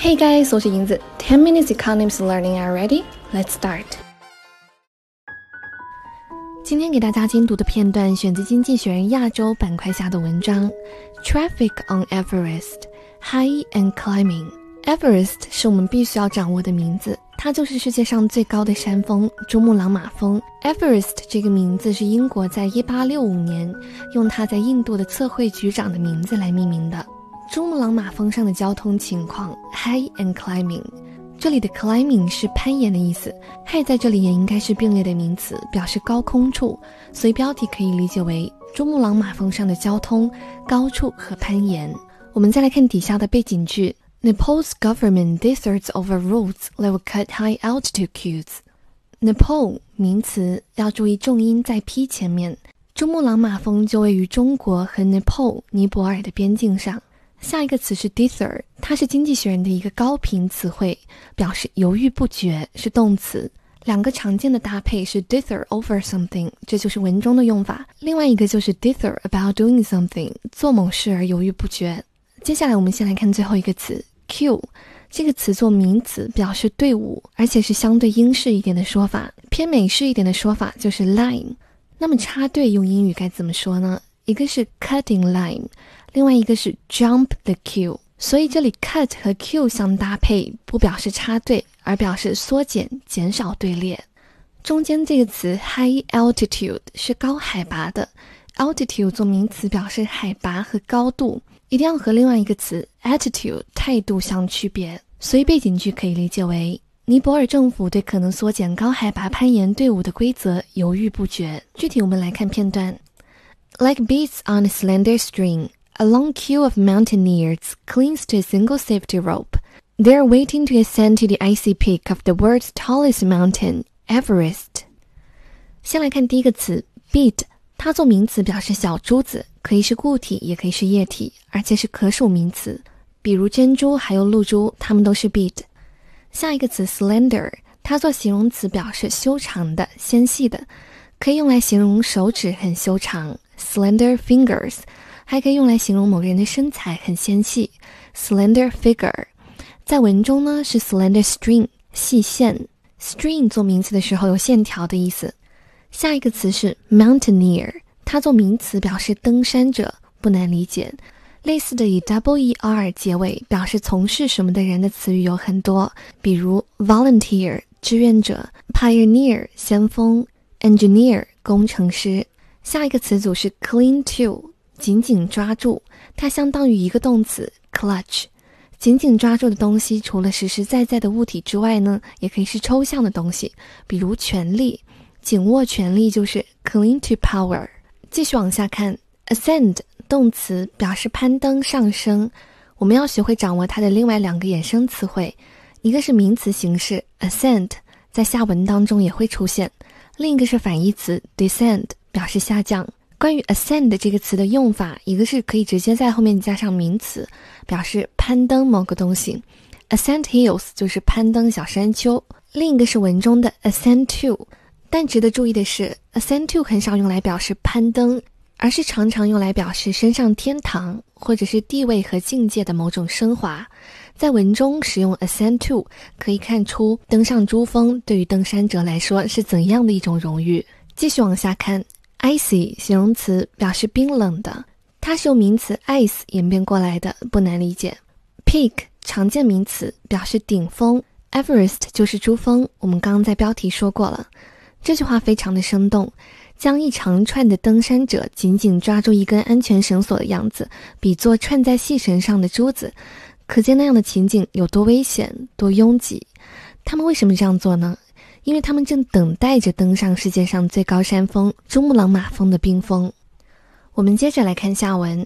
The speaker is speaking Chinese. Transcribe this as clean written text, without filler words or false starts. Hey guys， 我是银子 ，10 minutes economics learning are ready. Let's start. 今天给大家精读的片段选自《经济学人》亚洲板块下的文章 Traffic on Everest, High and Climbing. Everest 是我们必须要掌握的名字，它就是世界上最高的山峰——珠穆朗玛峰。Everest 这个名字是英国在1865年用它在印度的测绘局长的名字来命名的。珠穆朗玛峰上的交通情况 High and climbing， 这里的 climbing 是攀岩的意思， High 在这里也应该是并列的名词，表示高空处，所以标题可以理解为珠穆朗玛峰上的交通、高处和攀岩。我们再来看底下的背景句 Nepal's government deserts over roads that will cut high altitude queues。 Nepal 名词要注意重音在 P 前面，珠穆朗玛峰就位于中国和 Nepal 尼泊尔的边境上。下一个词是 desert， 它是经济学人的一个高频词汇，表示犹豫不决，是动词。两个常见的搭配是 desert over something， 这就是文中的用法，另外一个就是 desert about doing something， 做某事而犹豫不决。接下来我们先来看最后一个词 queue， 这个词做名词表示队伍，而且是相对英式一点的说法，偏美式一点的说法就是 line。 那么插队用英语该怎么说呢？一个是 cutting line， 另外一个是 jump the queue， 所以这里 cut 和 queue 相搭配，不表示插队，而表示缩减、减少队列。中间这个词 high altitude 是高海拔的， altitude 做名词表示海拔和高度，一定要和另外一个词 attitude 态度相区别，所以背景句可以理解为尼泊尔政府对可能缩减高海拔攀岩队伍的规则犹豫不决。具体我们来看片段。Like beads on a slender string, a long queue of mountaineers clings to a single safety rope. They're waiting to ascend to the icy peak of the world's tallest mountain, Everest. 先来看第一个词 bead， 它做名词表示小珠子，可以是固体也可以是液体，而且是可数名词，比如珍珠还有露珠，它们都是 bead。 下一个词 slender， 它做形容词表示修长的、纤细的，可以用来形容手指很修长slender fingers， 还可以用来形容某个人的身材很纤细 slender figure。 在文中呢是 slender string 细线， string 做名词的时候有线条的意思。下一个词是 mountaineer， 它做名词表示登山者，不难理解，类似的以 double-er 结尾表示从事什么的人的词语有很多，比如 volunteer 志愿者， pioneer 先锋， engineer 工程师。下一个词组是 cling to， 紧紧抓住，它相当于一个动词 clutch。 紧紧抓住的东西除了实实在在的物体之外呢，也可以是抽象的东西，比如权力，紧握权力就是 cling to power。 继续往下看 ascend 动词表示攀登、上升，我们要学会掌握它的另外两个衍生词汇，一个是名词形式 ascent， 在下文当中也会出现，另一个是反义词 descend，表示下降。关于 ascend 这个词的用法，一个是可以直接在后面加上名词，表示攀登某个东西， ascend hills 就是攀登小山丘，另一个是文中的 ascend to。 但值得注意的是 ascend to 很少用来表示攀登，而是常常用来表示升上天堂或者是地位和境界的某种升华。在文中使用 ascend to 可以看出登上珠峰对于登山者来说是怎样的一种荣誉。继续往下看icy 形容词表示冰冷的，它是由名词 ice 演变过来的，不难理解。 peak 常见名词表示顶峰， Everest 就是珠峰，我们刚刚在标题说过了。这句话非常的生动，将一长串的登山者紧紧抓住一根安全绳索的样子比作串在细绳上的珠子，可见那样的情景有多危险、多拥挤。他们为什么这样做呢？因为他们正等待着登上世界上最高山峰珠穆朗玛峰的冰峰。我们接着来看下文。